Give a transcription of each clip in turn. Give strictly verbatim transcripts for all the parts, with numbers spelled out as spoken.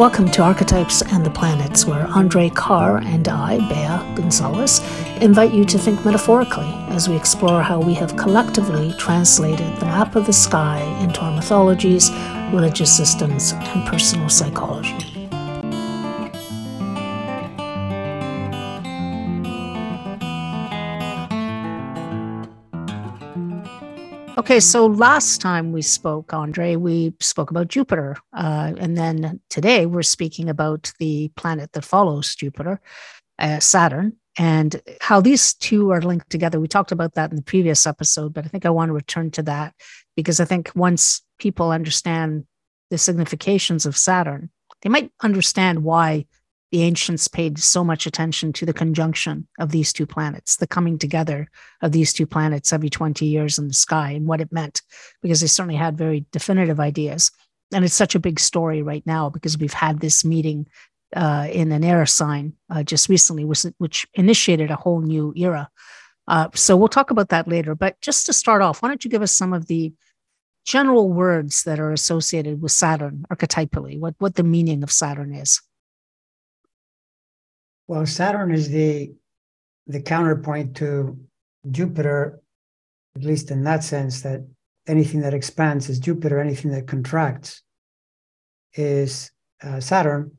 Welcome to Archetypes and the Planets, where Andre Carr and I, Bea Gonzalez, invite you to think metaphorically as we explore how we have collectively translated the map of the sky into our mythologies, religious systems, and personal psychology. Okay, so last time we spoke, Andre, we spoke about Jupiter. Uh, and then today we're speaking about the planet that follows Jupiter, uh, Saturn, and how these two are linked together. We talked about that in the previous episode, but I think I want to return to that because I think once people understand the significations of Saturn, they might understand why the ancients paid so much attention to the conjunction of these two planets, the coming together of these two planets every twenty years in the sky, and what it meant, because they certainly had very definitive ideas. And it's such a big story right now because we've had this meeting uh, in an air sign uh, just recently, which, which initiated a whole new era. Uh, so we'll talk about that later. But just to start off, why don't you give us some of the general words that are associated with Saturn archetypally, what, what the meaning of Saturn is? Well, Saturn is the the counterpoint to Jupiter, at least in that sense, that anything that expands is Jupiter, anything that contracts is uh, Saturn.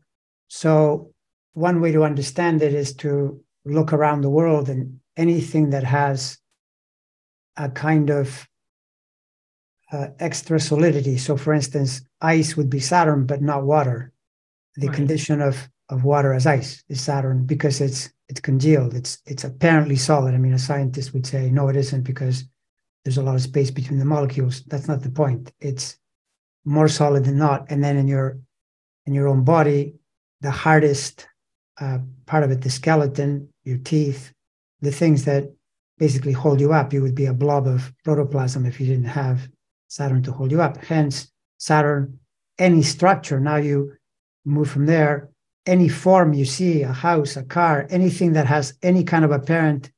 So one way to understand it is to look around the world, and anything that has a kind of uh, extra solidity. So for instance, ice would be Saturn, but not water. The right. condition of of water as ice is Saturn because it's it's congealed. It's it's apparently solid. I mean, a scientist would say, no, it isn't because there's a lot of space between the molecules. That's not the point. It's more solid than not. And then in your in your own body, the hardest uh, part of it, the skeleton, your teeth, the things that basically hold you up, you would be a blob of protoplasm if you didn't have Saturn to hold you up. Hence, Saturn, any structure, now you move from there, any form you see, a house, a car, anything that has any kind of apparent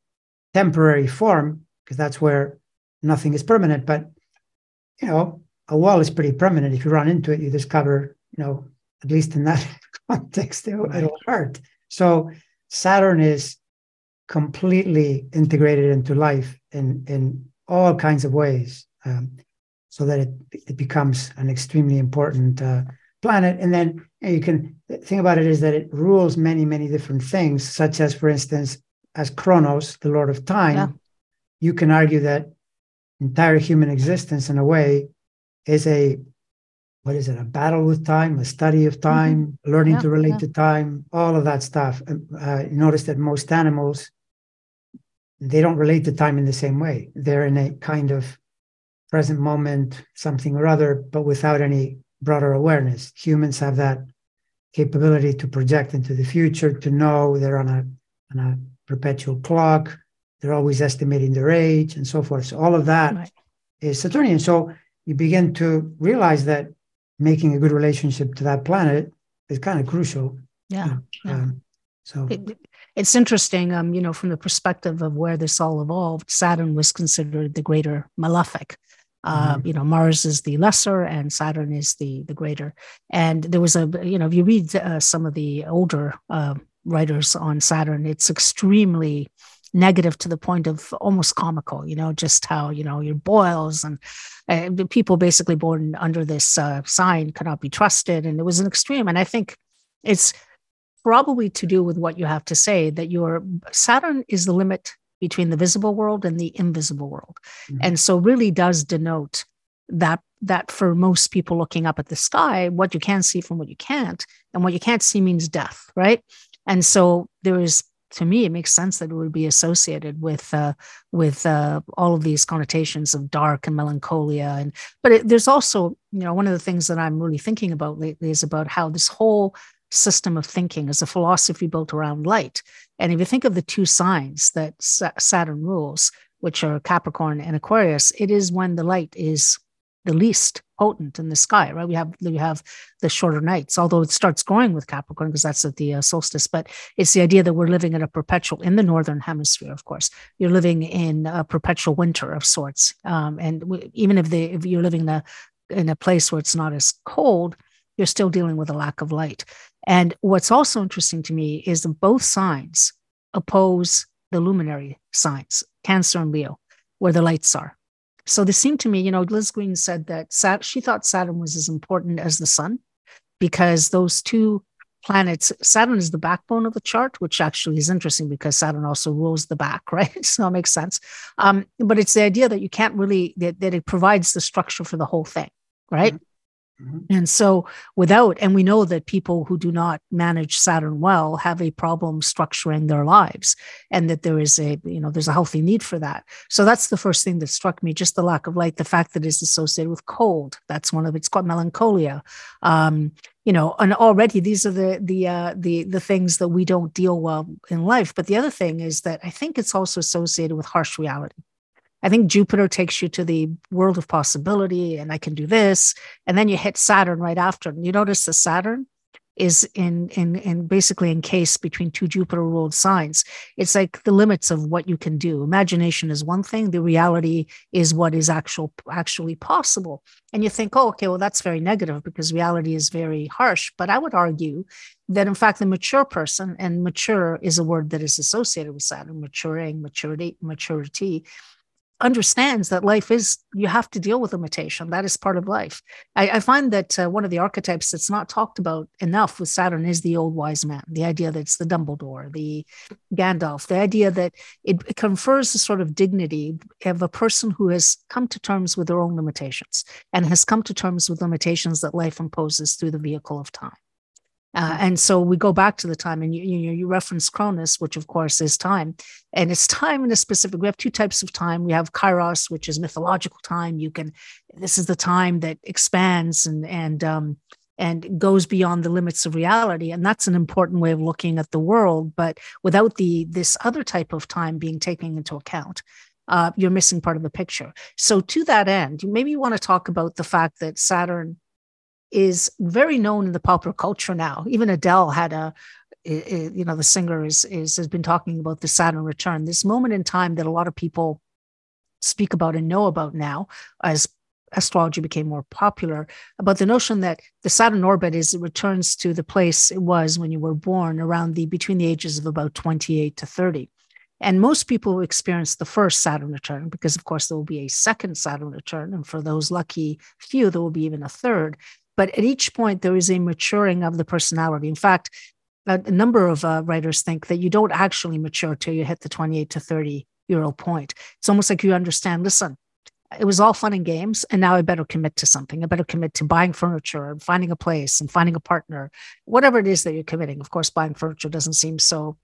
temporary form, because that's where nothing is permanent. But, you know, a wall is pretty permanent. If you run into it, you discover, you know, at least in that context, it'll, it'll hurt. So Saturn is completely integrated into life in, in all kinds of ways, um, so that it, it becomes an extremely important uh, planet. And then you can think about it is that it rules many, many different things, such as, for instance, as Kronos, the Lord of Time, yeah. you can argue that entire human existence, in a way, is a, what is it, a battle with time, a study of time, mm-hmm. learning yeah, to relate yeah. to time, all of that stuff. Uh, you notice that most animals, they don't relate to time in the same way. They're in a kind of present moment, something or other, but without any broader awareness. Humans have that capability to project into the future, to know they're on a on a perpetual clock, they're always estimating their age and so forth. So all of that right. is Saturnian. So you begin to realize that making a good relationship to that planet is kind of crucial. Yeah. yeah. Um, so it, it's interesting, um, you know, from the perspective of where this all evolved, Saturn was considered the greater malefic. Uh, you know, Mars is the lesser and Saturn is the the greater. And there was a, you know, if you read uh, some of the older uh, writers on Saturn, it's extremely negative to the point of almost comical, you know, just how, you know, your boils and uh, people basically born under this uh, sign cannot be trusted. And it was an extreme. And I think it's probably to do with what you have to say, that your Saturn is the limit between the visible world and the invisible world. Mm-hmm. And so really does denote that that for most people looking up at the sky, what you can see from what you can't, and what you can't see means death, right? And so there is, to me, it makes sense that it would be associated with uh, with uh, all of these connotations of dark and melancholia. And But it, there's also, you know, one of the things that I'm really thinking about lately is about how this whole system of thinking is a philosophy built around light. And if you think of the two signs that Saturn rules, which are Capricorn and Aquarius, it is when the light is the least potent in the sky, right? We have we have the shorter nights, although it starts growing with Capricorn because that's at the uh, solstice. But it's the idea that we're living in a perpetual, in the northern hemisphere, of course, you're living in a perpetual winter of sorts. Um, and we, even if, they, if you're living in a, in a place where it's not as cold, you're still dealing with a lack of light. And what's also interesting to me is that both signs oppose the luminary signs, Cancer and Leo, where the lights are. So this seemed to me, you know, Liz Green said that Sat- she thought Saturn was as important as the sun because those two planets, Saturn is the backbone of the chart, which actually is interesting because Saturn also rules the back, right? So it makes sense. Um, but it's the idea that you can't really, that, that it provides the structure for the whole thing, right? Mm-hmm. And so without, and we know that people who do not manage Saturn well have a problem structuring their lives and that there is a, you know, there's a healthy need for that. So that's the first thing that struck me, just the lack of light, the fact that it's associated with cold. That's one of its, called melancholia. Um, you know, and already these are the, the, uh, the, the things that we don't deal well in life. But the other thing is that I think it's also associated with harsh reality. I think Jupiter takes you to the world of possibility and I can do this. And then you hit Saturn right after. And you notice that Saturn is in, in, in basically encased between two Jupiter ruled signs. It's like the limits of what you can do. Imagination is one thing. The reality is what is actual, actually possible. And you think, oh, okay, well, that's very negative because reality is very harsh. But I would argue that, in fact, the mature person, and mature is a word that is associated with Saturn, maturing, maturity, maturity, understands that life is, you have to deal with limitation. That is part of life. I, I find that uh, one of the archetypes that's not talked about enough with Saturn is the old wise man, the idea that it's the Dumbledore, the Gandalf, the idea that it confers a sort of dignity of a person who has come to terms with their own limitations and has come to terms with limitations that life imposes through the vehicle of time. Uh, and so we go back to the time, and you, you you reference Kronos, which of course is time, and it's time in a specific. We have two types of time. We have Kairos, which is mythological time. You can, this is the time that expands and and um, and goes beyond the limits of reality, and that's an important way of looking at the world. But without the this other type of time being taken into account, uh, you're missing part of the picture. So to that end, maybe you want to talk about the fact that Saturn is very known in the popular culture now. Even Adele had a, you know, the singer is, is has been talking about the Saturn return, this moment in time that a lot of people speak about and know about now as astrology became more popular, about the notion that the Saturn orbit is, it returns to the place it was when you were born around the, between the ages of about twenty-eight to thirty. And most people experience the first Saturn return because of course there will be a second Saturn return. And for those lucky few, there will be even a third. But at each point, there is a maturing of the personality. In fact, a number of uh, writers think that you don't actually mature till you hit the twenty-eight to thirty-year-old point. It's almost like you understand, listen, it was all fun and games, and now I better commit to something. I better commit to buying furniture and finding a place and finding a partner, whatever it is that you're committing. Of course, buying furniture doesn't seem so,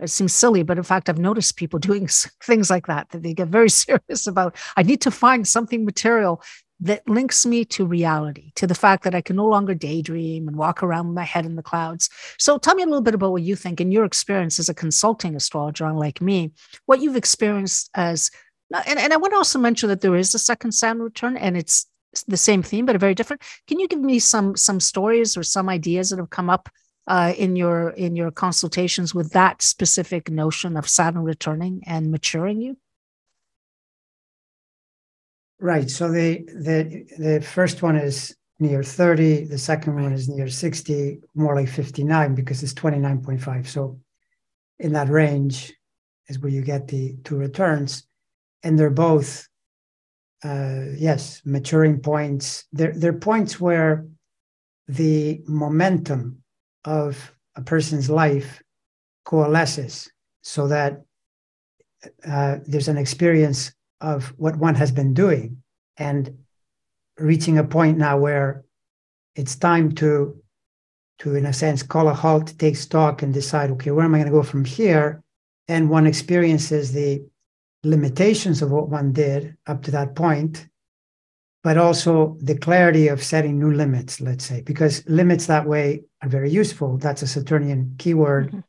it seems silly. But in fact, I've noticed people doing things like that, that they get very serious about, I need to find something material that links me to reality, to the fact that I can no longer daydream and walk around with my head in the clouds. So tell me a little bit about what you think in your experience as a consulting astrologer, unlike me, what you've experienced as, and, and I want to also mention that there is a second Saturn return and it's the same theme, but very different. Can you give me some, some stories or some ideas that have come up uh, in your, in your consultations with that specific notion of Saturn returning and maturing you? Right. So the, the the first one is near thirty. The second one is near sixty, more like fifty-nine because it's twenty-nine point five. So in that range is where you get the two returns. And they're both, uh, yes, maturing points. They're, they're points where the momentum of a person's life coalesces so that uh, there's an experience of what one has been doing and reaching a point now where it's time to, to in a sense, call a halt, take stock and decide, okay, where am I going to go from here? And one experiences the limitations of what one did up to that point, but also the clarity of setting new limits, let's say, because limits that way are very useful. That's a Saturnian keyword. Mm-hmm.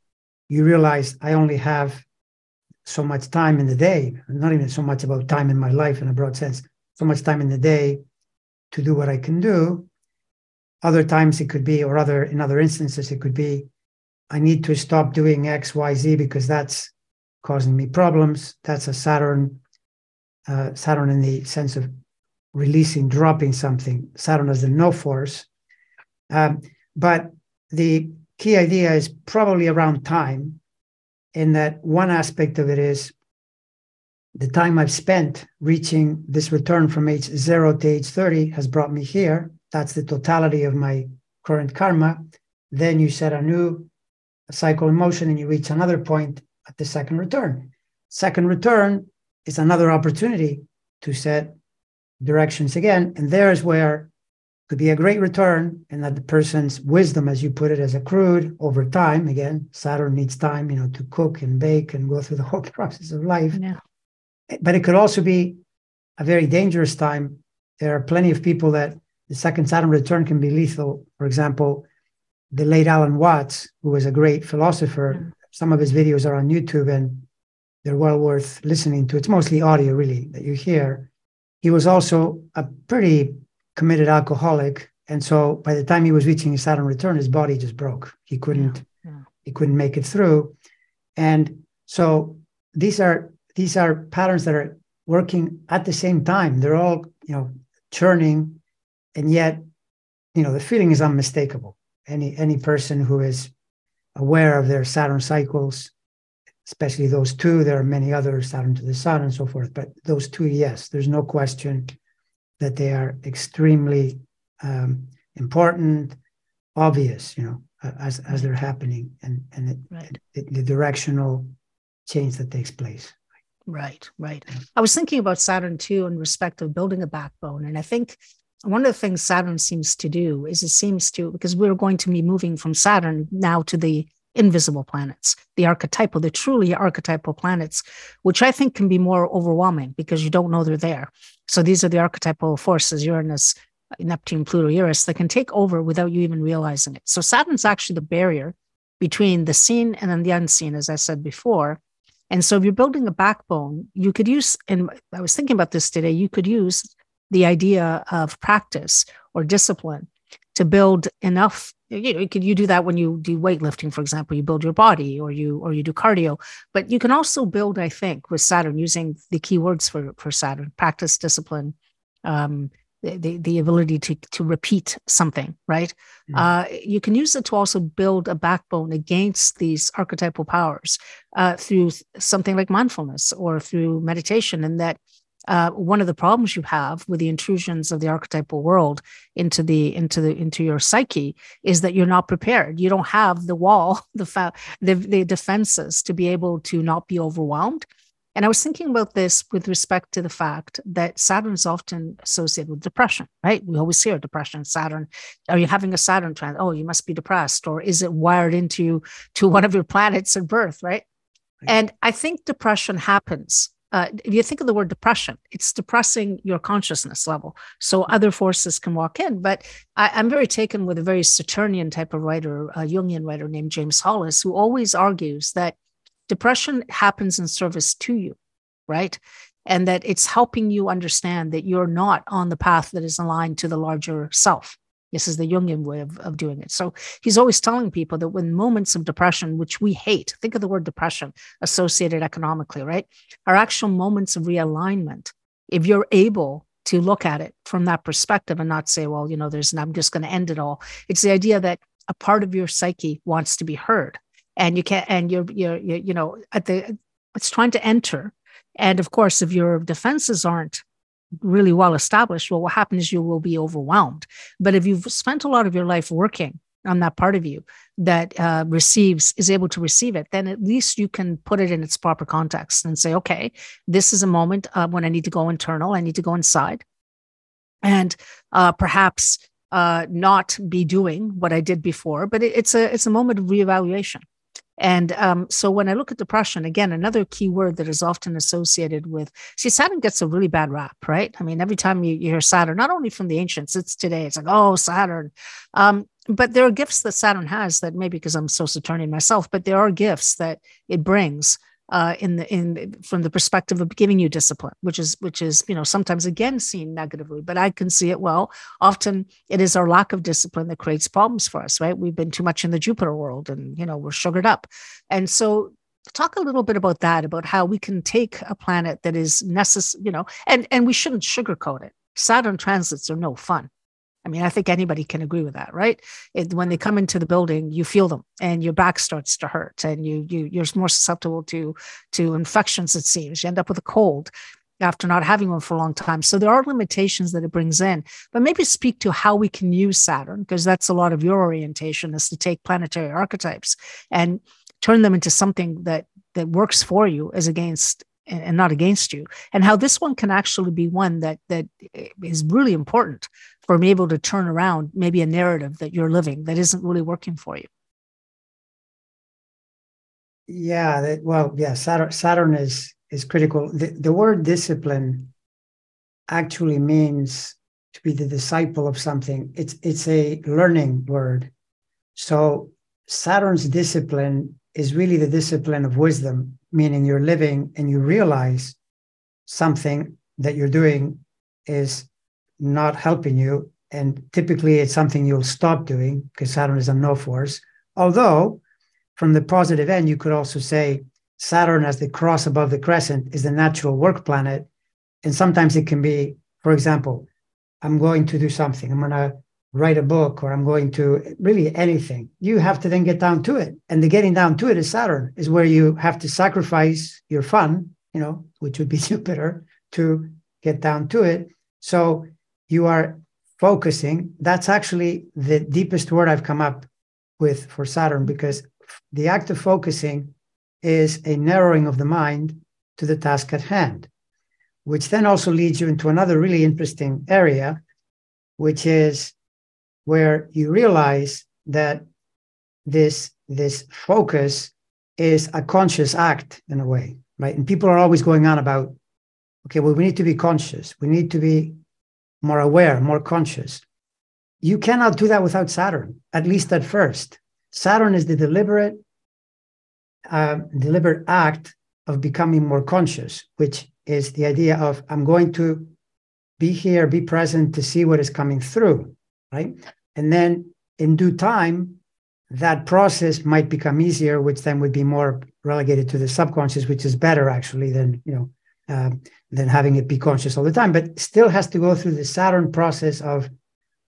You realize I only have so much time in the day, not even so much about time in my life in a broad sense, so much time in the day to do what I can do. Other times it could be, or other in other instances, it could be, I need to stop doing X, Y, Z because that's causing me problems. That's a Saturn, uh, Saturn in the sense of releasing, dropping something. Saturn as the no force. Um, but the key idea is probably around time, in that one aspect of it is the time I've spent reaching this return from age zero to age thirty has brought me here. That's the totality of my current karma. Then you set a new cycle in motion and you reach another point at the second return. Second return is another opportunity to set directions again. And there's where it could be a great return, and that the person's wisdom, as you put it, has accrued over time. Again, Saturn needs time, you know, to cook and bake and go through the whole process of life. Yeah. But it could also be a very dangerous time. There are plenty of people that the second Saturn return can be lethal. For example, the late Alan Watts, who was a great philosopher, yeah. Some of his videos are on YouTube and they're well worth listening to. It's mostly audio, really, that you hear. He was also a pretty committed alcoholic. And so by the time he was reaching his Saturn return, his body just broke. He couldn't, yeah, yeah. he couldn't make it through. And so these are These are patterns that are working at the same time. They're all, you know, churning, and yet, you know, the feeling is unmistakable. Any any person who is aware of their Saturn cycles, especially those two, there are many others, Saturn to the Sun and so forth, but those two, yes, there's no question that they are extremely um, important, obvious, you know, as as they're happening, and and it, right. it, the directional change that takes place. Right, right. I was thinking about Saturn too in respect of building a backbone. And I think one of the things Saturn seems to do is it seems to, because we're going to be moving from Saturn now to the invisible planets, the archetypal, the truly archetypal planets, which I think can be more overwhelming because you don't know they're there. So these are the archetypal forces, Uranus, Neptune, Pluto, Uranus, that can take over without you even realizing it. So Saturn's actually the barrier between the seen and then the unseen, as I said before. And so if you're building a backbone, you could use, and I was thinking about this today, you could use the idea of practice or discipline to build enough, you know, you could, you do that when you do weightlifting, for example, you build your body or you, or you do cardio, but you can also build, I think, with Saturn, using the key words for, for Saturn, practice, discipline, um, the, the ability to, to repeat something, right? Mm-hmm. Uh, you can use it to also build a backbone against these archetypal powers uh, through something like mindfulness or through meditation. And that uh, one of the problems you have with the intrusions of the archetypal world into the into the into your psyche is that you're not prepared. You don't have the wall, the fa- the, the defenses to be able to not be overwhelmed. And I was thinking about this with respect to the fact that Saturn is often associated with depression, right? We always hear depression, Saturn. Are you having a Saturn transit? Oh, you must be depressed. Or is it wired into you, to one of your planets at birth, right? right. And I think depression happens. Uh, if you think of the word depression, it's depressing your consciousness level. So other forces can walk in. But I, I'm very taken with a very Saturnian type of writer, a Jungian writer named James Hollis, who always argues that depression happens in service to you, right? And that it's helping you understand that you're not on the path that is aligned to the larger self. This is the Jungian way of, of doing it. So he's always telling people that when moments of depression, which we hate, think of the word depression associated economically, right? Are actual moments of realignment. If you're able to look at it from that perspective and not say, well, you know, there's, I'm just going to end it all. It's the idea that a part of your psyche wants to be heard. And you can't, and you're, you're, you're, you know, at the, it's trying to enter. And of course, if your defenses aren't really well established, well, what happens is you will be overwhelmed. But if you've spent a lot of your life working on that part of you that uh, receives, is able to receive it, then at least you can put it in its proper context and say, okay, this is a moment uh, when I need to go internal, I need to go inside. And uh, perhaps uh, not be doing what I did before, but it, it's a, it's a moment of reevaluation. And um, so when I look at depression, again, another key word that is often associated with, see, Saturn gets a really bad rap, right? I mean, every time you, you hear Saturn, not only from the ancients, it's today, it's like, oh, Saturn. Um, but there are gifts that Saturn has that maybe because I'm so Saturnian myself, but there are gifts that it brings uh, in the, in, from the perspective of giving you discipline, which is, which is, you know, sometimes again, seen negatively, but I can see it well. Often it is our lack of discipline that creates problems for us, right? We've been too much in the Jupiter world and, you know, we're sugared up. And so talk a little bit about that, about how we can take a planet that is necessary, you know, and, and we shouldn't sugarcoat it. Saturn transits are no fun. I mean, I think anybody can agree with that, right? It, when they come into the building, you feel them and your back starts to hurt and you, you, you're more susceptible to, to infections, it seems. You end up with a cold after not having one for a long time. So there are limitations that it brings in, but maybe speak to how we can use Saturn, because that's a lot of your orientation, is to take planetary archetypes and turn them into something that, that works for you as against and not against you, and how this one can actually be one that that is really important for being able to turn around maybe a narrative that you're living that isn't really working for you. Yeah, that, well, yeah, Saturn, Saturn is is critical. The, the word discipline actually means to be the disciple of something. It's it's a learning word. So Saturn's discipline is really the discipline of wisdom, meaning you're living and you realize something that you're doing is not helping you. And typically it's something you'll stop doing because Saturn is a no force. Although from the positive end, you could also say Saturn as the cross above the crescent is the natural work planet. And sometimes it can be, for example, I'm going to do something. I'm going to write a book, or I'm going to really anything. You have to then get down to it. And the getting down to it is Saturn, is where you have to sacrifice your fun, you know, which would be Jupiter, to get down to it. So you are focusing. That's actually the deepest word I've come up with for Saturn, because the act of focusing is a narrowing of the mind to the task at hand, which then also leads you into another really interesting area, which is where you realize that this, this focus is a conscious act in a way, right? And people are always going on about, okay, well, we need to be conscious. We need to be more aware, more conscious. You cannot do that without Saturn, at least at first. Saturn is the deliberate, uh, deliberate act of becoming more conscious, which is the idea of, I'm going to be here, be present to see what is coming through. Right? And then in due time, that process might become easier, which then would be more relegated to the subconscious, which is better actually than, you know, uh, than having it be conscious all the time, but still has to go through the Saturn process of,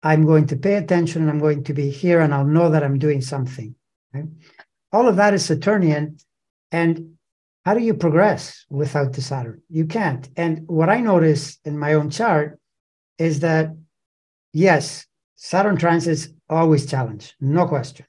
I'm going to pay attention and I'm going to be here and I'll know that I'm doing something. Right? All of that is Saturnian. And how do you progress without the Saturn? You can't. And what I notice in my own chart is that, yes, Saturn transits always challenge, no question.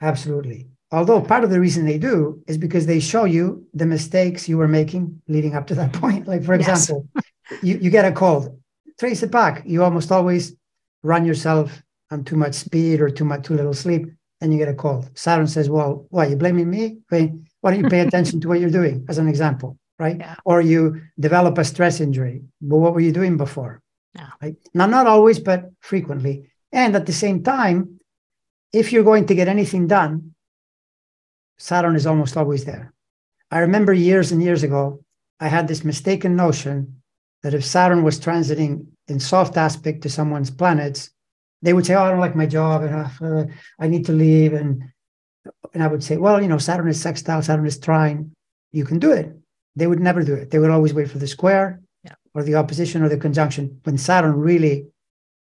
Absolutely. Although part of the reason they do is because they show you the mistakes you were making leading up to that point. Like, for example, yes. you, you get a cold, trace it back. You almost always run yourself on too much speed or too much, too little sleep, and you get a cold. Saturn says, well, why are you blaming me? Why don't you pay attention to what you're doing, as an example, right? Yeah. Or you develop a stress injury. Well, what were you doing before? Yeah. Right? Now, not always, but frequently. And at the same time, if you're going to get anything done, Saturn is almost always there. I remember years and years ago, I had this mistaken notion that if Saturn was transiting in soft aspect to someone's planets, they would say, oh, I don't like my job, and uh, I need to leave. And, and I would say, well, you know, Saturn is sextile, Saturn is trine, you can do it. They would never do it. They would always wait for the square, or the opposition, or the conjunction, when Saturn really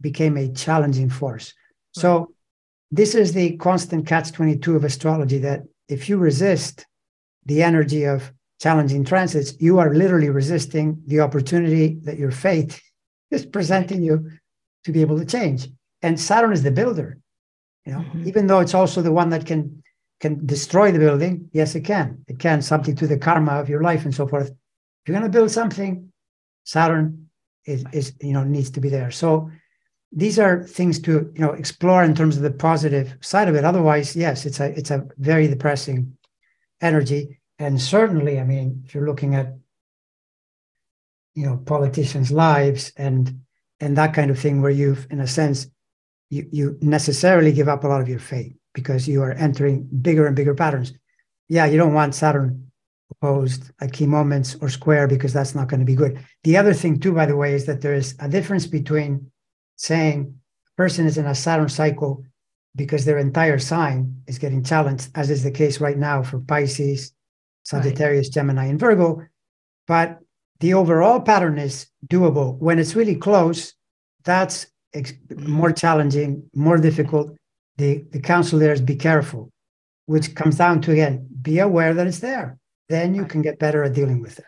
became a challenging force. Right. So this is the constant catch twenty-two of astrology, that if you resist the energy of challenging transits, you are literally resisting the opportunity that your fate is presenting you to be able to change. And Saturn is the builder, you know, mm-hmm. even though it's also the one that can, can destroy the building. Yes, it can. It can, something to the karma of your life and so forth. If you're going to build something, Saturn is, is, you know, needs to be there. So these are things to, you know, explore in terms of the positive side of it. Otherwise, yes, it's a, it's a very depressing energy. And certainly, I mean, if you're looking at, you know, politicians' lives and, and that kind of thing, where you've, in a sense, you, you necessarily give up a lot of your faith because you are entering bigger and bigger patterns. Yeah, you don't want Saturn opposed at key moments or square, because that's not going to be good. The other thing too, by the way, is that there is a difference between saying a person is in a Saturn cycle because their entire sign is getting challenged, as is the case right now for Pisces, Sagittarius, right. Gemini, and Virgo. But the overall pattern is doable. When it's really close, that's ex- more challenging, more difficult, the, the counsel there is be careful, which comes down to, again, be aware that it's there. Then you can get better at dealing with it.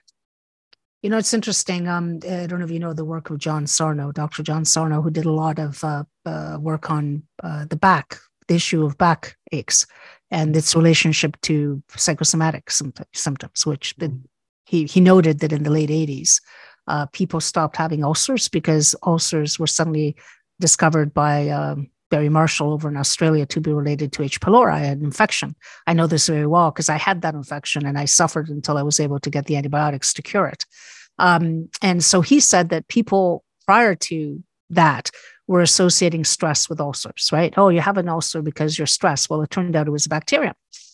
You know, it's interesting. Um, I don't know if you know the work of John Sarno, Doctor John Sarno, who did a lot of uh, uh, work on uh, the back, the issue of back aches and its relationship to psychosomatic symptoms, which mm-hmm. he, he noted that in the late eighties, uh, people stopped having ulcers because ulcers were suddenly discovered by um, Barry Marshall over in Australia to be related to H. pylori, an infection. I know this very well because I had that infection and I suffered until I was able to get the antibiotics to cure it. Um, and so he said that people prior to that were associating stress with ulcers, right? Oh, you have an ulcer because you're stressed. Well, it turned out it was a bacterium.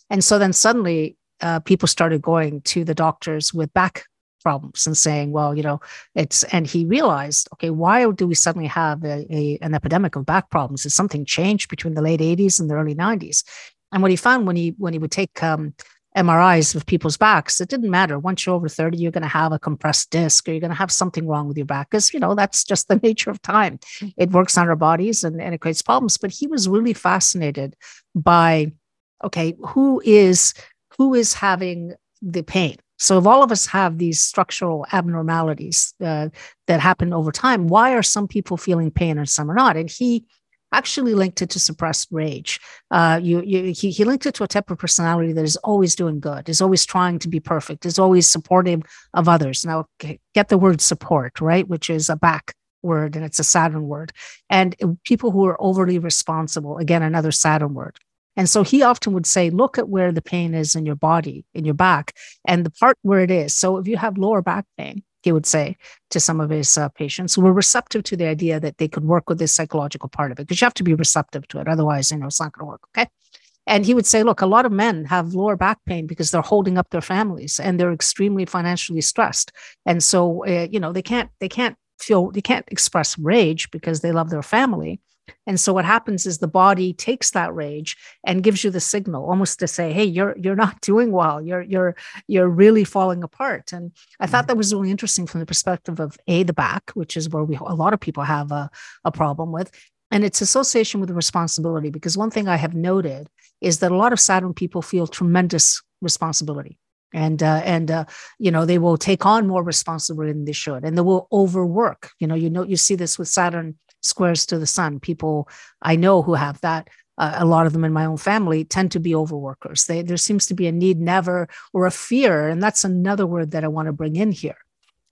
And so then suddenly uh, people started going to the doctors with back problems and saying, well, you know, it's, and he realized, okay, why do we suddenly have a, a, an epidemic of back problems? Is something changed between the late eighties and the early nineties? And what he found when he, when he would take um, M R Is of people's backs, it didn't matter. Once you're over thirty, you're going to have a compressed disc or you're going to have something wrong with your back because, you know, that's just the nature of time. It works on our bodies and, and it creates problems. But he was really fascinated by, okay, who is, who is having the pain? So if all of us have these structural abnormalities uh, that happen over time, why are some people feeling pain and some are not? And he actually linked it to suppressed rage. Uh, you, you, he, he linked it to a type of personality that is always doing good, is always trying to be perfect, is always supportive of others. Now, get the word support, right, which is a back word, and it's a Saturn word. And people who are overly responsible, again, another Saturn word. And so he often would say, look at where the pain is in your body, in your back, and the part where it is. So if you have lower back pain, he would say to some of his uh, patients who were receptive to the idea that they could work with this psychological part of it, because you have to be receptive to it. Otherwise, you know, it's not going to work. Okay. And he would say, look, a lot of men have lower back pain because they're holding up their families and they're extremely financially stressed. And so, uh, you know, they can't, they can't feel, they can't express rage because they love their family. And so what happens is the body takes that rage and gives you the signal almost to say, hey, you're you're not doing well. You're you're you're really falling apart. And I thought that was really interesting from the perspective of A, the back, which is where we a lot of people have a, a problem with, and its association with responsibility. Because one thing I have noted is that a lot of Saturn people feel tremendous responsibility. And, uh, and uh, you know, they will take on more responsibility than they should, and they will overwork. You know, you know, you see this with Saturn squares to the sun. People I know who have that, uh, a lot of them in my own family, tend to be overworkers. They, there seems to be a need never or a fear. And that's another word that I want to bring in here,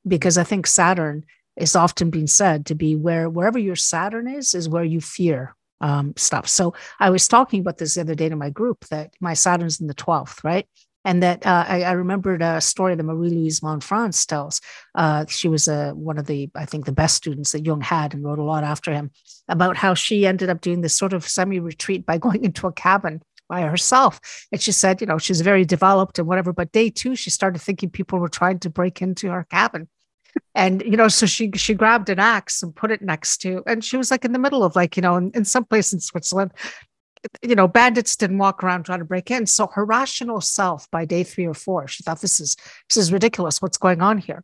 because I think Saturn is often being said to be where wherever your Saturn is, is where you fear um, stuff. So I was talking about this the other day to my group that my Saturn's in the twelfth, right? And that uh, I, I remembered a story that Marie-Louise von Franz tells. Uh, she was uh, one of the, I think, the best students that Jung had and wrote a lot after him, about how she ended up doing this sort of semi-retreat by going into a cabin by herself. And she said, you know, she's very developed and whatever, but day two, she started thinking people were trying to break into her cabin. And, you know, so she she grabbed an axe and put it next to, and she was like in the middle of like, you know, in, in some place in Switzerland, you know, bandits didn't walk around trying to break in. So her rational self by day three or four, she thought, this is, this is ridiculous. What's going on here?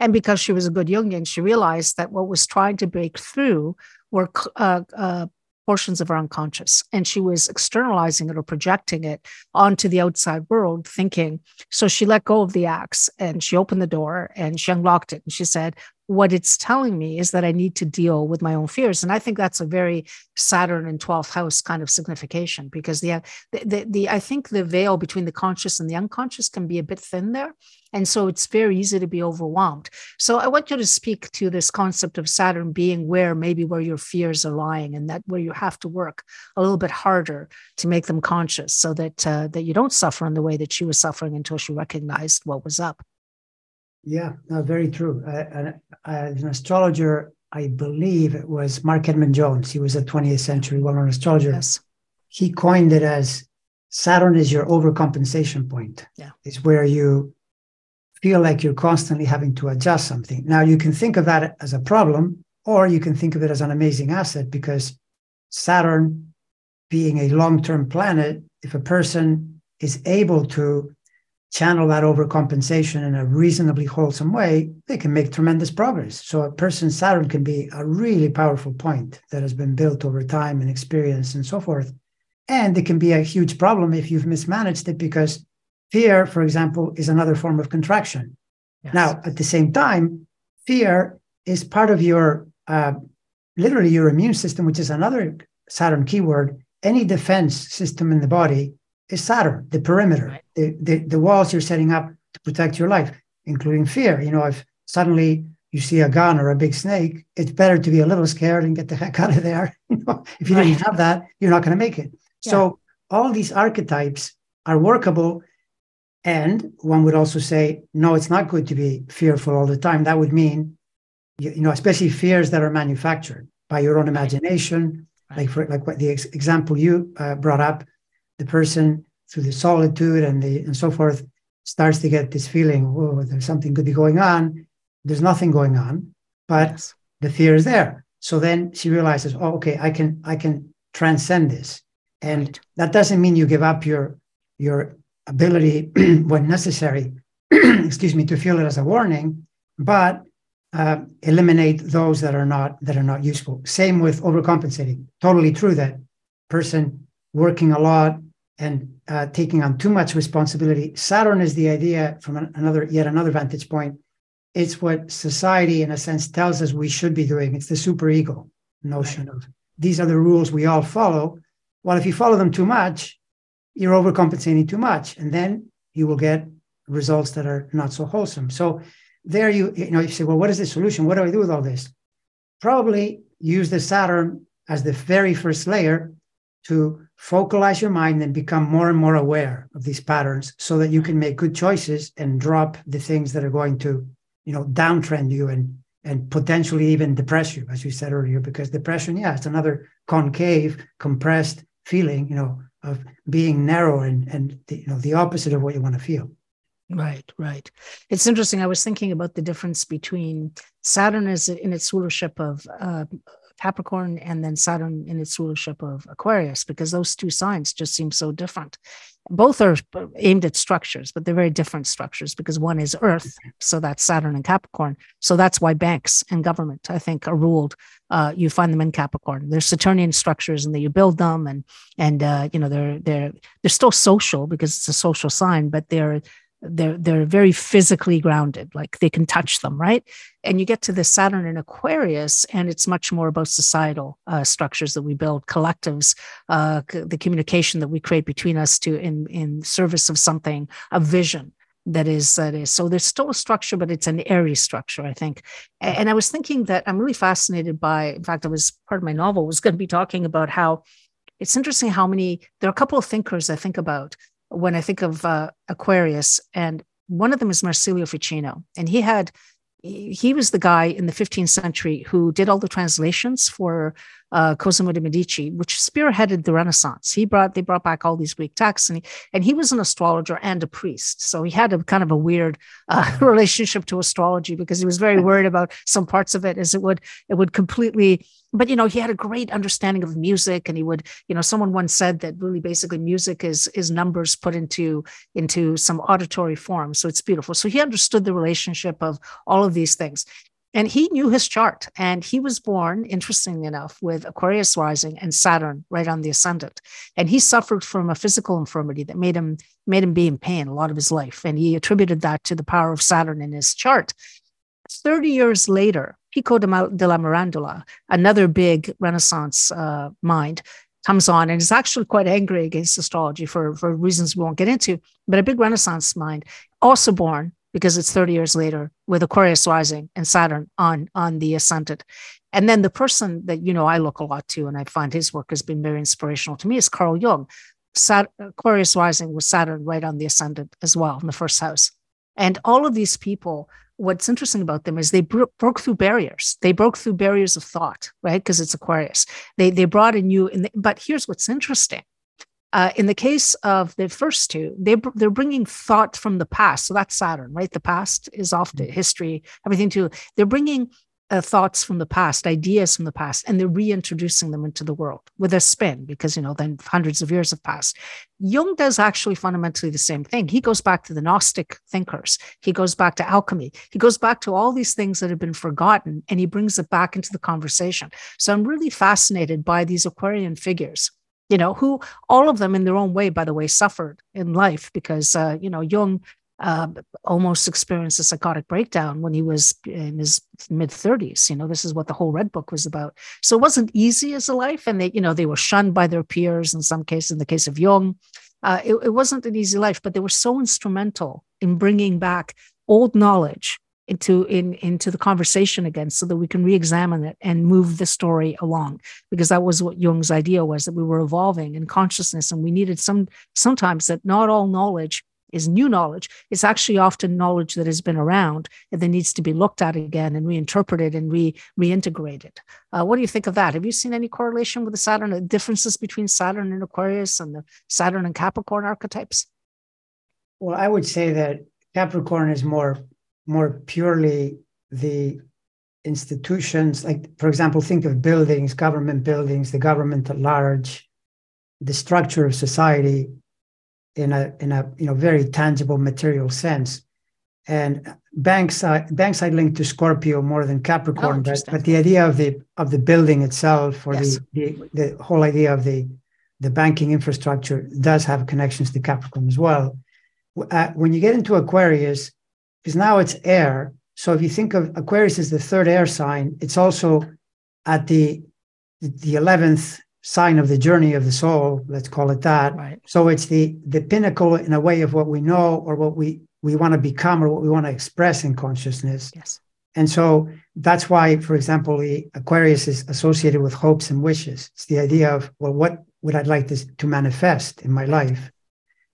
And because she was a good Jungian, she realized that what was trying to break through were uh, uh, portions of her unconscious. And she was externalizing it or projecting it onto the outside world thinking. So she let go of the axe and she opened the door and she unlocked it. And she said, what it's telling me is that I need to deal with my own fears. And I think that's a very Saturn and twelfth house kind of signification, because the, the, the, the I think the veil between the conscious and the unconscious can be a bit thin there. And so it's very easy to be overwhelmed. So I want you to speak to this concept of Saturn being where maybe where your fears are lying, and that where you have to work a little bit harder to make them conscious so that, uh, that you don't suffer in the way that she was suffering until she recognized what was up. Yeah, no, very true. Uh, as an astrologer, I believe it was Mark Edmund Jones. He was a twentieth century well-known astrologer. Yes. He coined it as Saturn is your overcompensation point. Yeah. It's where you feel like you're constantly having to adjust something. Now, you can think of that as a problem, or you can think of it as an amazing asset, because Saturn being a long-term planet, if a person is able to channel that overcompensation in a reasonably wholesome way, they can make tremendous progress. So a person's Saturn can be a really powerful point that has been built over time and experience and so forth. And it can be a huge problem if you've mismanaged it, because fear, for example, is another form of contraction. Yes. Now, at the same time, fear is part of your, uh, literally your immune system, which is another Saturn keyword. Any defense system in the body is Saturn, the perimeter, right. the, the the walls you're setting up to protect your life, including fear. You know, if suddenly you see a gun or a big snake, it's better to be a little scared and get the heck out of there. You know, if you right. didn't have that, you're not going to make it. Yeah. So all these archetypes are workable. And one would also say, no, it's not good to be fearful all the time. That would mean, you, you know, especially fears that are manufactured by your own imagination. Right. Like for like what the ex- example you uh, brought up, the person through the solitude and the and so forth starts to get this feeling, oh, there's something could be going on. There's nothing going on, but yes. the fear is there. So then she realizes, oh, okay, I can I can transcend this. And right. that doesn't mean you give up your your ability when necessary, excuse me, to feel it as a warning, but uh, eliminate those that are not that are not useful. Same with overcompensating. Totally true that person working a lot and uh, taking on too much responsibility. Saturn is the idea from an, another yet another vantage point. It's what society, in a sense, tells us we should be doing. It's the superego notion right. of these are the rules we all follow. Well, if you follow them too much, you're overcompensating too much, and then you will get results that are not so wholesome. So there you, you know, you say, well, what is the solution? What do I do with all this? Probably use the Saturn as the very first layer to focalize your mind and become more and more aware of these patterns so that you can make good choices and drop the things that are going to, you know, downtrend you and and potentially even depress you, as you said earlier, because depression, yeah, it's another concave, compressed feeling, you know, of being narrow and, and the, you know, the opposite of what you want to feel. Right, right. It's interesting. I was thinking about the difference between Saturn as in its rulership of uh, Capricorn and then Saturn in its rulership of Aquarius, because those two signs just seem so different. Both are aimed at structures, but they're very different structures, because one is Earth, so that's Saturn and Capricorn. So that's why banks and government, I think, are ruled. Uh, you find them in Capricorn. They're Saturnian structures, and that you build them, and and uh, you know they're they're they're still social because it's a social sign, but they're they're they're very physically grounded. Like they can touch them, right? And you get to the Saturn in Aquarius, and it's much more about societal uh, structures that we build, collectives, uh, c- the communication that we create between us to in in service of something, a vision that is that is. So there's still a structure, but it's an Aries structure, I think. And, and I was thinking that I'm really fascinated by. In fact, I was part of my novel was going to be talking about how it's interesting how many there are a couple of thinkers I think about when I think of uh, Aquarius, and one of them is Marsilio Ficino, and he had. He was the guy in the fifteenth century who did all the translations for uh, Cosimo de' Medici, which spearheaded the Renaissance. He brought they brought back all these Greek texts, and he, and he was an astrologer and a priest, so he had a kind of a weird uh, relationship to astrology because he was very worried about some parts of it, as it would it would completely. But you know, he had a great understanding of music, and he would, you know, someone once said that really basically music is is numbers put into into some auditory form, so it's beautiful. So he understood the relationship of all of these things. And he knew his chart, and he was born, interestingly enough, with Aquarius rising and Saturn right on the ascendant. And he suffered from a physical infirmity that made him made him be in pain a lot of his life. And he attributed that to the power of Saturn in his chart. thirty years later, Pico de la Mirandola, another big Renaissance uh, mind, comes on and is actually quite angry against astrology for, for reasons we won't get into, but a big Renaissance mind, also born because it's thirty years later with Aquarius rising and Saturn on, on the ascendant. And then the person that, you know, I look a lot to, and I find his work has been very inspirational to me, is Carl Jung. Sat- Aquarius rising with Saturn right on the ascendant as well in the first house. And all of these people, what's interesting about them is they bro- broke through barriers. They broke through barriers of thought, right? Because it's Aquarius. They they brought in you. In the, but here's what's interesting: uh, in the case of the first two, they they're bringing thought from the past. So that's Saturn, right? The past is often history, everything too. They're bringing uh, thoughts from the past, ideas from the past, and they're reintroducing them into the world with a spin because, you know, then hundreds of years have passed. Jung does actually fundamentally the same thing. He goes back to the Gnostic thinkers. He goes back to alchemy. He goes back to all these things that have been forgotten, and he brings it back into the conversation. So I'm really fascinated by these Aquarian figures, you know, who all of them in their own way, by the way, suffered in life because, uh, you know, Jung uh, almost experienced a psychotic breakdown when he was in his mid thirties. You know, this is what the whole Red Book was about. So it wasn't easy as a life. And they, you know, they were shunned by their peers in some cases, in the case of Jung. Uh, it, it wasn't an easy life, but they were so instrumental in bringing back old knowledge into in into the conversation again, so that we can re-examine it and move the story along, because that was what Jung's idea was, that we were evolving in consciousness, and we needed some sometimes that not all knowledge is new knowledge. It's actually often knowledge that has been around and that needs to be looked at again and reinterpreted and re reintegrated. Uh, what do you think of that? Have you seen any correlation with the Saturn, the differences between Saturn and Aquarius and the Saturn and Capricorn archetypes? Well, I would say that Capricorn is more more purely the institutions, like, for example, think of buildings, government buildings, the government at large, the structure of society in a, in a you know, very tangible material sense. And banks, I, banks I linked to Scorpio more than Capricorn, oh, but, but the idea of the of the building itself, or yes. the, the the whole idea of the, the banking infrastructure does have connections to Capricorn as well. Uh, when you get into Aquarius, because now it's air. So if you think of Aquarius as the third air sign, it's also at the the eleventh sign of the journey of the soul, let's call it that. Right. So it's the the pinnacle in a way of what we know, or what we, we want to become, or what we want to express in consciousness. Yes. And so that's why, for example, the Aquarius is associated with hopes and wishes. It's the idea of, well, what would I like this to manifest in my life?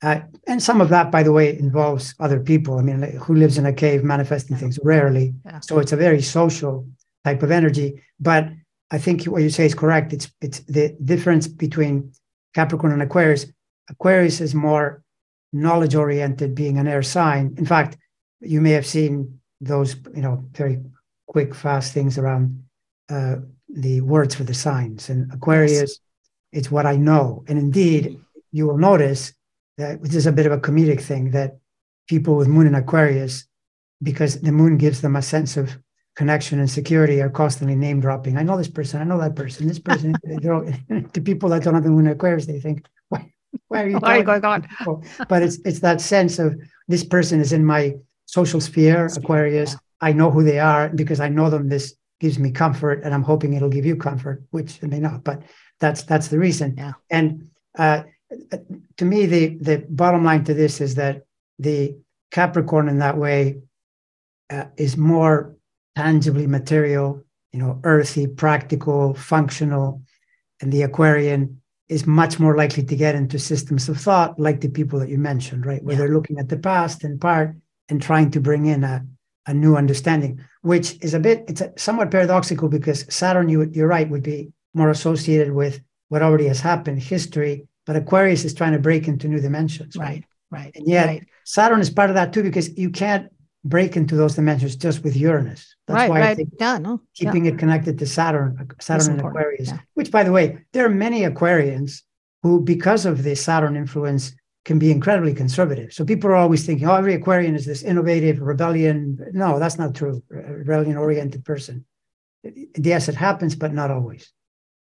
Uh, and some of that, by the way, involves other people. I mean, like, who lives in a cave manifesting things? Rarely. Yeah. So it's a very social type of energy. But I think what you say is correct. It's it's the difference between Capricorn and Aquarius. Aquarius is more knowledge-oriented, being an air sign. In fact, you may have seen those, you know, very quick, fast things around uh, the words for the signs. And Aquarius, yes. It's what I know. And indeed, you will notice that which is a bit of a comedic thing, that people with moon in Aquarius, because the moon gives them a sense of connection and security, are constantly name dropping. I know this person, I know that person, this person. all, the people that don't have the moon in Aquarius, they think, why, why are you why going on? But it's it's that sense of, this person is in my social sphere, Aquarius. Yeah. I know who they are because I know them. This gives me comfort, and I'm hoping it'll give you comfort, which it may not, but that's that's the reason. Yeah. And uh to me, the, the bottom line to this is that the Capricorn in that way uh, is more tangibly material, you know, earthy, practical, functional. And the Aquarian is much more likely to get into systems of thought like the people that you mentioned, right? Where yeah. they're looking at the past in part and trying to bring in a, a new understanding, which is a bit, it's a, somewhat paradoxical, because Saturn, you, you're right, would be more associated with what already has happened, history. But Aquarius is trying to break into new dimensions. Right, right. right and yet right. Saturn is part of that too, because you can't break into those dimensions just with Uranus. That's right, why right. I think yeah, no, keeping yeah. it connected to Saturn, Saturn and Aquarius, yeah. which, by the way, there are many Aquarians who, because of the Saturn influence, can be incredibly conservative. So people are always thinking, oh, every Aquarian is this innovative, rebellion. No, that's not true. A rebellion-oriented person. Yes, it happens, but not always.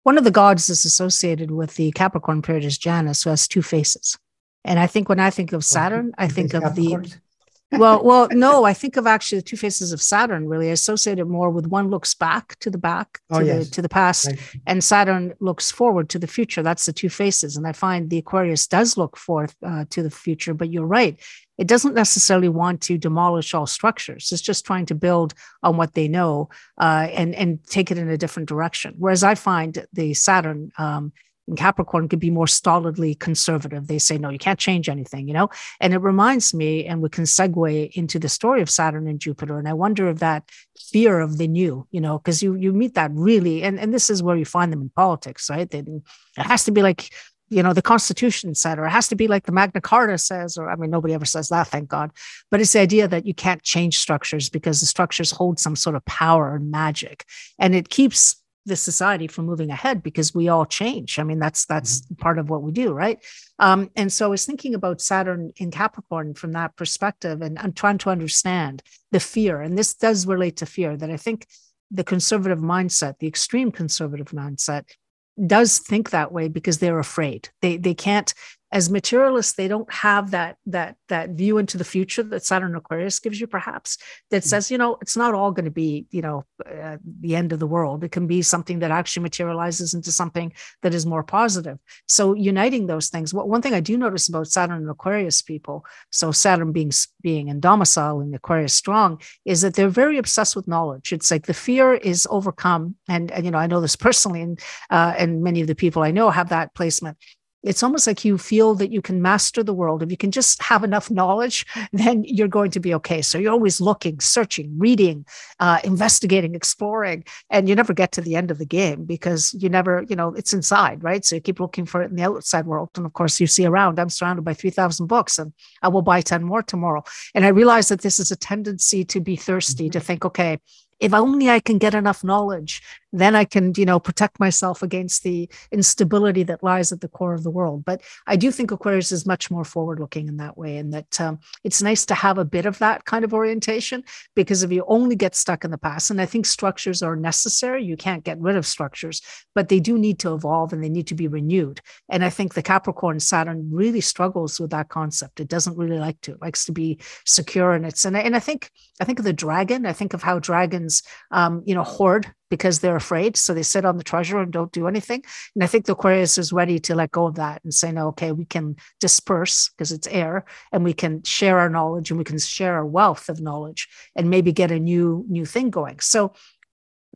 One of the gods that's associated with the Capricorn period is Janus, who has two faces. And I think when I think of Saturn, I think of the, well, well, no, I think of actually the two faces of Saturn really associated more with, one looks back to the back, to, oh, yes. the, to the past, right. and Saturn looks forward to the future. That's the two faces. And I find the Aquarius does look forth uh, to the future, but you're right. It doesn't necessarily want to demolish all structures. It's just trying to build on what they know uh, and, and take it in a different direction. Whereas I find the Saturn um, in Capricorn could be more stolidly conservative. They say, no, you can't change anything, you know? And it reminds me, and we can segue into the story of Saturn and Jupiter. And I wonder if that fear of the new, you know, because you, you meet that really, and, and this is where you find them in politics, right? They, it has to be like, you know, the Constitution said, or it has to be like the Magna Carta says, or I mean, nobody ever says that, thank God. But it's the idea that you can't change structures because the structures hold some sort of power and magic, and it keeps the society from moving ahead because we all change. I mean, that's that's mm-hmm. part of what we do, right? Um, and so I was thinking about Saturn in Capricorn from that perspective, and I'm trying to understand the fear. And this does relate to fear, that I think the conservative mindset, the extreme conservative mindset, does think that way because they're afraid. They they can't, as materialists, they don't have that that that view into the future that Saturn Aquarius gives you, perhaps, that says, you know, it's not all going to be, you know, uh, the end of the world. It can be something that actually materializes into something that is more positive. So uniting those things, what, one thing I do notice about Saturn and Aquarius people, so Saturn being being in domicile and Aquarius strong, is that they're very obsessed with knowledge. It's like the fear is overcome. And, and you know, I know this personally, and uh, and many of the people I know have that placement. It's almost like you feel that you can master the world. If you can just have enough knowledge, then you're going to be okay. So you're always looking, searching, reading, uh, investigating, exploring, and you never get to the end of the game because you never, you know, it's inside, right? So you keep looking for it in the outside world. And of course, you see around, I'm surrounded by three thousand books and I will buy ten more tomorrow. And I realize that this is a tendency to be thirsty, mm-hmm. to think, okay, if only I can get enough knowledge, then I can, you know, protect myself against the instability that lies at the core of the world. But I do think Aquarius is much more forward-looking in that way, and that um, it's nice to have a bit of that kind of orientation, because if you only get stuck in the past, and I think structures are necessary, you can't get rid of structures, but they do need to evolve and they need to be renewed. And I think the Capricorn Saturn really struggles with that concept. It doesn't really like to. It likes to be secure in its, and I, and I think I think of the dragon. I think of how dragons Um, you know, hoard because they're afraid. So they sit on the treasure and don't do anything. And I think the Aquarius is ready to let go of that and say, no, okay, we can disperse because it's air, and we can share our knowledge, and we can share our wealth of knowledge, and maybe get a new, new thing going. So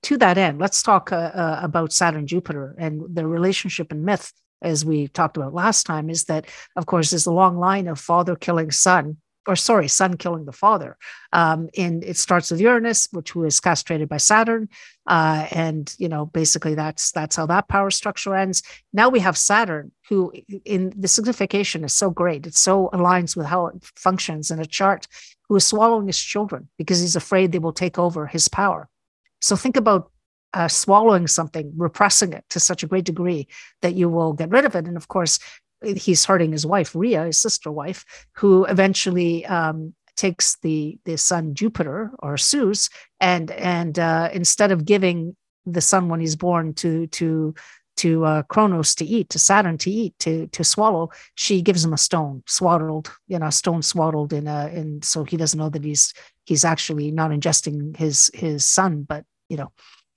to that end, let's talk uh, uh, about Saturn, Jupiter, and the relationship and myth, as we talked about last time, is that, of course, there's a long line of father killing son, or sorry, son killing the father. Um, and it starts with Uranus, which was castrated by Saturn. Uh, and, you know, basically that's, that's how that power structure ends. Now we have Saturn, who in the signification is so great. It so aligns with how it functions in a chart, who is swallowing his children because he's afraid they will take over his power. So think about uh, swallowing something, repressing it to such a great degree that you will get rid of it. And of course, he's hurting his wife, Rhea, his sister wife, who eventually um, takes the, the son Jupiter, or Zeus, and and uh, instead of giving the son when he's born to to to uh, Kronos to eat, to Saturn to eat, to to swallow, she gives him a stone swaddled, you know, a stone swaddled in a, in, so he doesn't know that he's he's actually not ingesting his his son, but you know,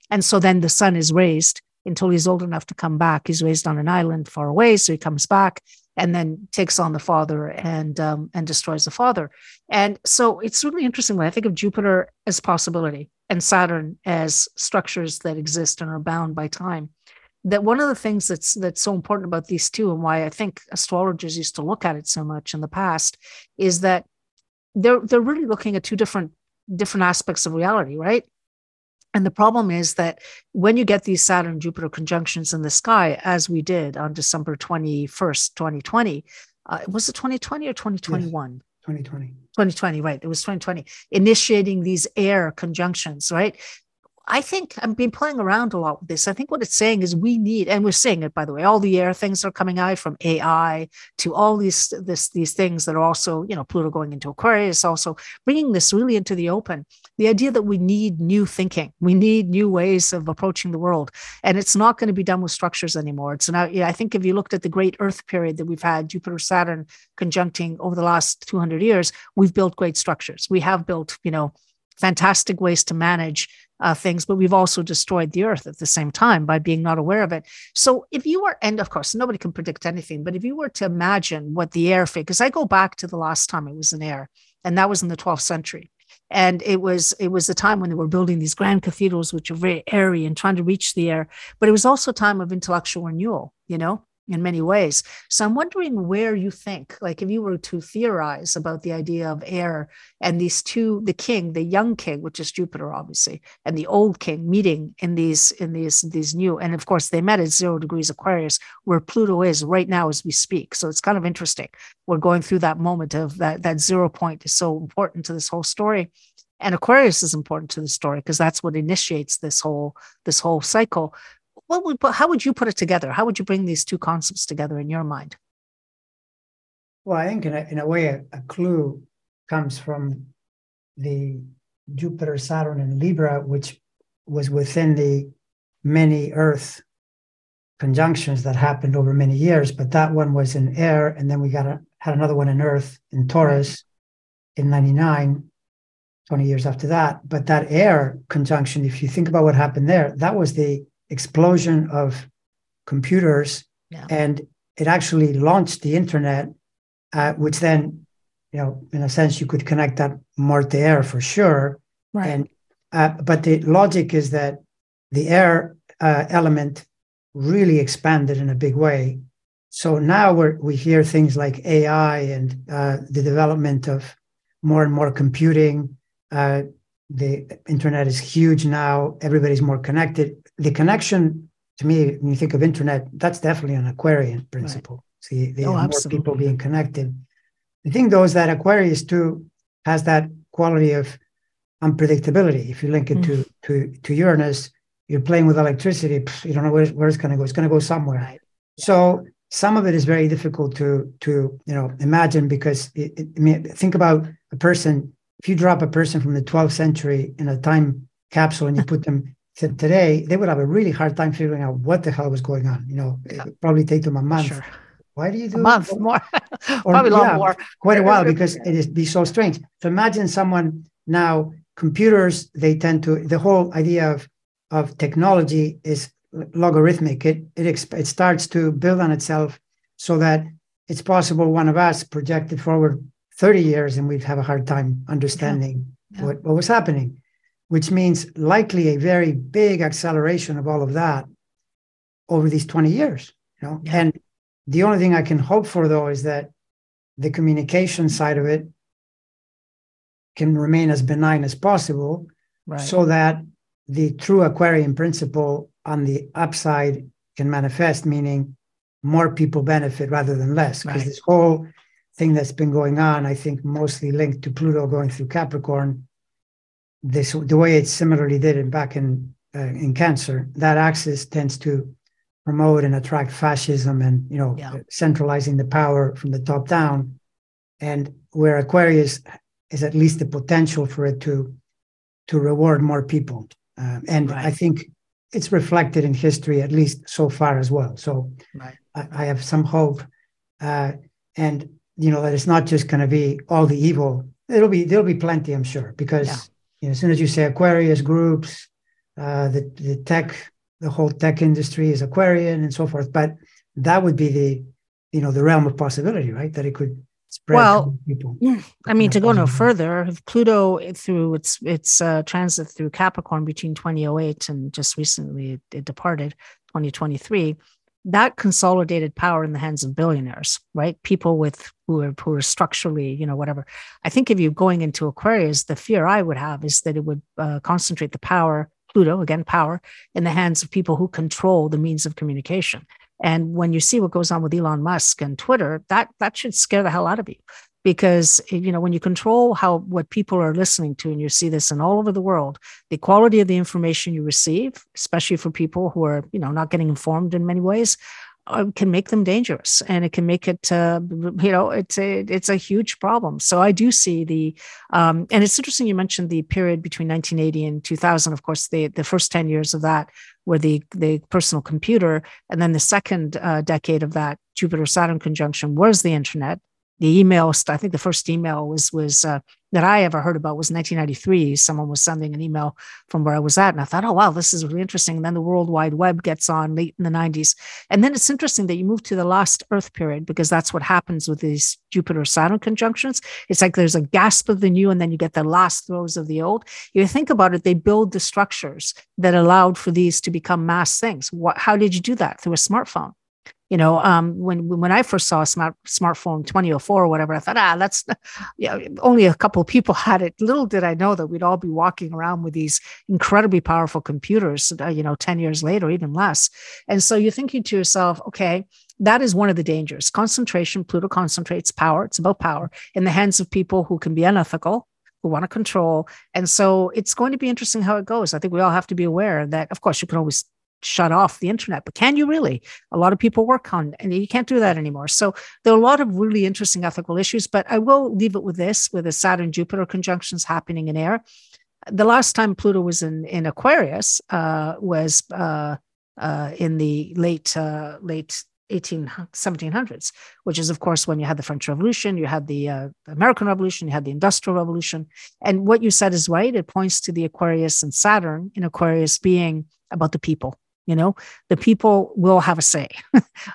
and so then the son is raised until he's old enough to come back. He's raised on an island far away, so he comes back and then takes on the father and um, and destroys the father. And so it's really interesting when I think of Jupiter as possibility and Saturn as structures that exist and are bound by time, that one of the things that's that's so important about these two, and why I think astrologers used to look at it so much in the past, is that they're they're really looking at two different different aspects of reality, right? And the problem is that when you get these Saturn-Jupiter conjunctions in the sky, as we did on December twenty-first, twenty twenty, uh, was it twenty twenty or twenty twenty-one? Yes, twenty twenty. twenty twenty, right. It was twenty twenty. Initiating these air conjunctions, right? I think I've been playing around a lot with this. I think what it's saying is we need, and we're seeing it, by the way, all the air things are coming out from A I to all these this, these things that are also, you know, Pluto going into Aquarius, also bringing this really into the open. The idea that we need new thinking, we need new ways of approaching the world, and it's not going to be done with structures anymore. It's now, yeah, I think if you looked at the great Earth period that we've had, Jupiter, Saturn conjuncting over the last two hundred years, we've built great structures. We have built, you know, fantastic ways to manage Uh, things, but we've also destroyed the earth at the same time by being not aware of it. So if you were, and of course, nobody can predict anything, but if you were to imagine what the air figure, because I go back to the last time it was in air, and that was in the twelfth century. And it was it was the time when they were building these grand cathedrals, which are very airy and trying to reach the air, but it was also a time of intellectual renewal, you know? in many ways. So I'm wondering where you think, like if you were to theorize about the idea of air and these two, the king, the young king, which is Jupiter, obviously, and the old king meeting in these, in these, these new, and of course they met at zero degrees Aquarius, where Pluto is right now as we speak. So it's kind of interesting. We're going through that moment of that, that zero point is so important to this whole story. And Aquarius is important to the story because that's what initiates this whole, this whole cycle. What would, how would you put it together? How would you bring these two concepts together in your mind? Well, I think in a, in a way, a, a clue comes from the Jupiter, Saturn, and Libra, which was within the many Earth conjunctions that happened over many years. But that one was in air, and then we got a, had another one in Earth in Taurus in ninety-nine, twenty years after that. But that air conjunction, if you think about what happened there, that was the explosion of computers, yeah. And it actually launched the internet, uh, which then, you know, in a sense, you could connect that more to air for sure. Right. And uh, but the logic is that the air uh, element really expanded in a big way. So now we we hear things like A I and uh, the development of more and more computing. Uh, the internet is huge now. Everybody's more connected. The connection, to me, when you think of internet, that's definitely an Aquarian principle. Right. See, the oh, more absolutely. People being connected. The thing, though, is that Aquarius, too, has that quality of unpredictability. If you link it mm. to, to, to Uranus, you're playing with electricity. Pff, you don't know where, where it's going to go. It's going to go somewhere. Right. Yeah. So some of it is very difficult to, to you know, imagine because, it, it, I mean, think about a person. If you drop a person from the twelfth century in a time capsule and you put them today, they would have a really hard time figuring out what the hell was going on. You know, yeah. It would probably take them a month. Sure. Why do you do a month it? More? Or, probably a lot yeah, more. Quite a while because it is be so strange. So imagine someone now. Computers, they tend to the whole idea of of technology is logarithmic. It it it starts to build on itself so that it's possible one of us projected forward thirty years and we'd have a hard time understanding yeah. Yeah. what what was happening. Which means likely a very big acceleration of all of that over these twenty years. You know? Yeah. And the only thing I can hope for, though, is that the communication side of it can remain as benign as possible, right. So that the true Aquarian principle on the upside can manifest, meaning more people benefit rather than less. Because right. This whole thing that's been going on, I think, mostly linked to Pluto going through Capricorn, This the way it similarly did it back in uh, in Cancer, that axis tends to promote and attract fascism and you know yeah. centralizing the power from the top down, and where Aquarius is at least the potential for it to to reward more people, um, and right. I think it's reflected in history at least so far as well. So right. I, I have some hope, uh, and you know that it's not just going to be all the evil. There'll be there'll be plenty, I'm sure, because. Yeah. You know, as soon as you say Aquarius groups, uh, the, the tech, the whole tech industry is Aquarian and so forth. But that would be the, you know, the realm of possibility, right? That it could spread well, to people. I mean, to go no further, if Pluto through its its uh, transit through Capricorn between twenty oh eight and just recently it, it departed, twenty twenty-three, that consolidated power in the hands of billionaires, right? People with who are, who are structurally, you know, whatever. I think if you're going into Aquarius, the fear I would have is that it would uh, concentrate the power, Pluto, again, power, in the hands of people who control the means of communication. And when you see what goes on with Elon Musk and Twitter, that that should scare the hell out of you. Because, you know, when you control how what people are listening to, and you see this in all over the world, the quality of the information you receive, especially for people who are, you know, not getting informed in many ways, uh, can make them dangerous, and it can make it, uh, you know, it's a, it's a huge problem. So I do see the, um, and it's interesting you mentioned the period between nineteen eighty and two thousand. Of course, the the first ten years of that were the the personal computer, and then the second uh, decade of that Jupiter-Saturn conjunction was the internet. The emails, I think the first email was was uh, that I ever heard about was nineteen ninety-three. Someone was sending an email from where I was at. And I thought, oh, wow, this is really interesting. And then the World Wide Web gets on late in the nineties. And then it's interesting that you move to the last Earth period, because that's what happens with these Jupiter-Saturn conjunctions. It's like there's a gasp of the new, and then you get the last throes of the old. You think about it, they build the structures that allowed for these to become mass things. What, how did you do that? Through a smartphone. You know, um, when when I first saw a smart smartphone twenty oh four or whatever, I thought, ah, that's yeah, only a couple of people had it. Little did I know that we'd all be walking around with these incredibly powerful computers, you know, ten years later, even less. And so you're thinking to yourself, okay, that is one of the dangers. Concentration, Pluto concentrates power. It's about power in the hands of people who can be unethical, who want to control. And so it's going to be interesting how it goes. I think we all have to be aware that, of course, you can always shut off the internet, but can you really? A lot of people work on, and you can't do that anymore. So there are a lot of really interesting ethical issues, but I will leave it with this, with the Saturn-Jupiter conjunctions happening in air. The last time Pluto was in, in Aquarius uh, was uh, uh, in the late, uh, late eighteen, seventeen hundreds, which is, of course, when you had the French Revolution, you had the uh, American Revolution, you had the Industrial Revolution. And what you said is right. It points to the Aquarius and Saturn in Aquarius being about the people. You know, the people will have a say.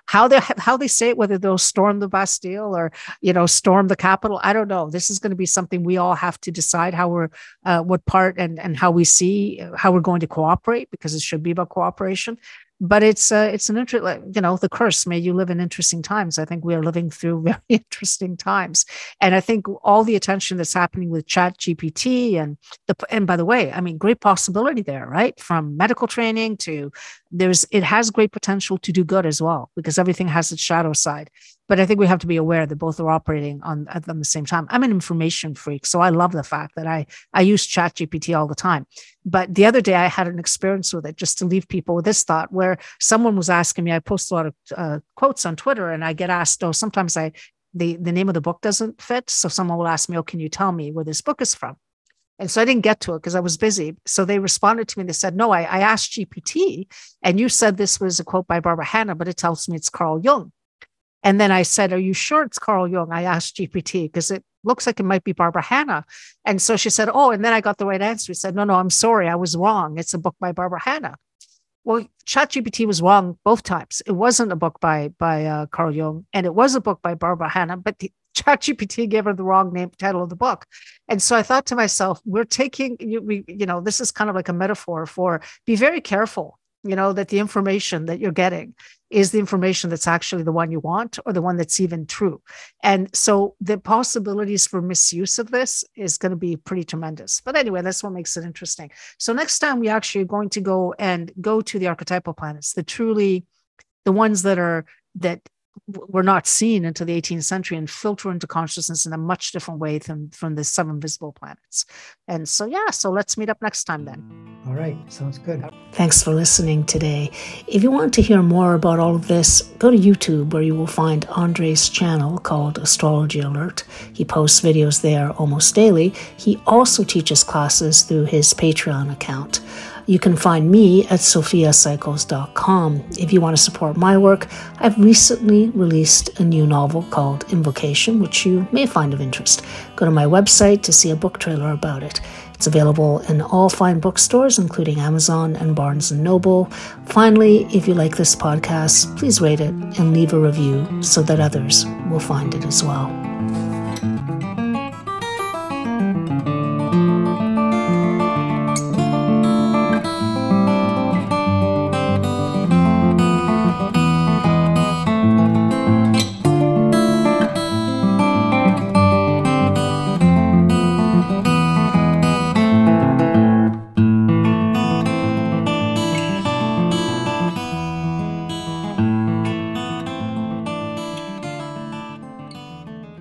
how they how they say it, whether they'll storm the Bastille or, you know, storm the Capitol, I don't know. This is going to be something we all have to decide how we're, uh, what part and and how we see, how we're going to cooperate, because it should be about cooperation. But it's uh, it's an interesting, you know, the curse, may you live in interesting times. I think we are living through very interesting times. And I think all the attention that's happening with Chat G P T and, the and by the way, I mean, great possibility there, right? From medical training to there's, it has great potential to do good as well, because everything has its shadow side. But I think we have to be aware that both are operating on at the same time. I'm an information freak, so I love the fact that I, I use Chat G P T all the time. But the other day I had an experience with it, just to leave people with this thought, where someone was asking me, I post a lot of uh, quotes on Twitter, and I get asked, oh, sometimes I the, the name of the book doesn't fit. So someone will ask me, oh, can you tell me where this book is from? And so I didn't get to it because I was busy. So they responded to me and they said, no, I, I asked G P T, and you said this was a quote by Barbara Hannah, but it tells me it's Carl Jung. And then I said, are you sure it's Carl Jung? I asked G P T, because it looks like it might be Barbara Hannah. And so she said, oh, and then I got the right answer. She said, no, no, I'm sorry. I was wrong. It's a book by Barbara Hannah. Well, Chat G P T was wrong both times. It wasn't a book by by uh, Carl Jung, and it was a book by Barbara Hannah, but the, Chat G P T gave her the wrong name, title of the book. And so I thought to myself, we're taking, you, we, you know, this is kind of like a metaphor for be very careful, you know, that the information that you're getting is the information that's actually the one you want or the one that's even true. And so the possibilities for misuse of this is going to be pretty tremendous. But anyway, that's what makes it interesting. So next time we actually are going to go and go to the archetypal planets, the truly, the ones that are, that were not seen until the eighteenth century and filter into consciousness in a much different way than from the seven visible planets. And so, yeah, so let's meet up next time then. All right. Sounds good. Thanks for listening today. If you want to hear more about all of this, go to YouTube, where you will find Andre's channel called Astrology Alert. He posts videos there almost daily. He also teaches classes through his Patreon account. You can find me at sophia cycles dot com. If you want to support my work, I've recently released a new novel called Invocation, which you may find of interest. Go to my website to see a book trailer about it. It's available in all fine bookstores, including Amazon and Barnes and Noble. Finally, if you like this podcast, please rate it and leave a review so that others will find it as well.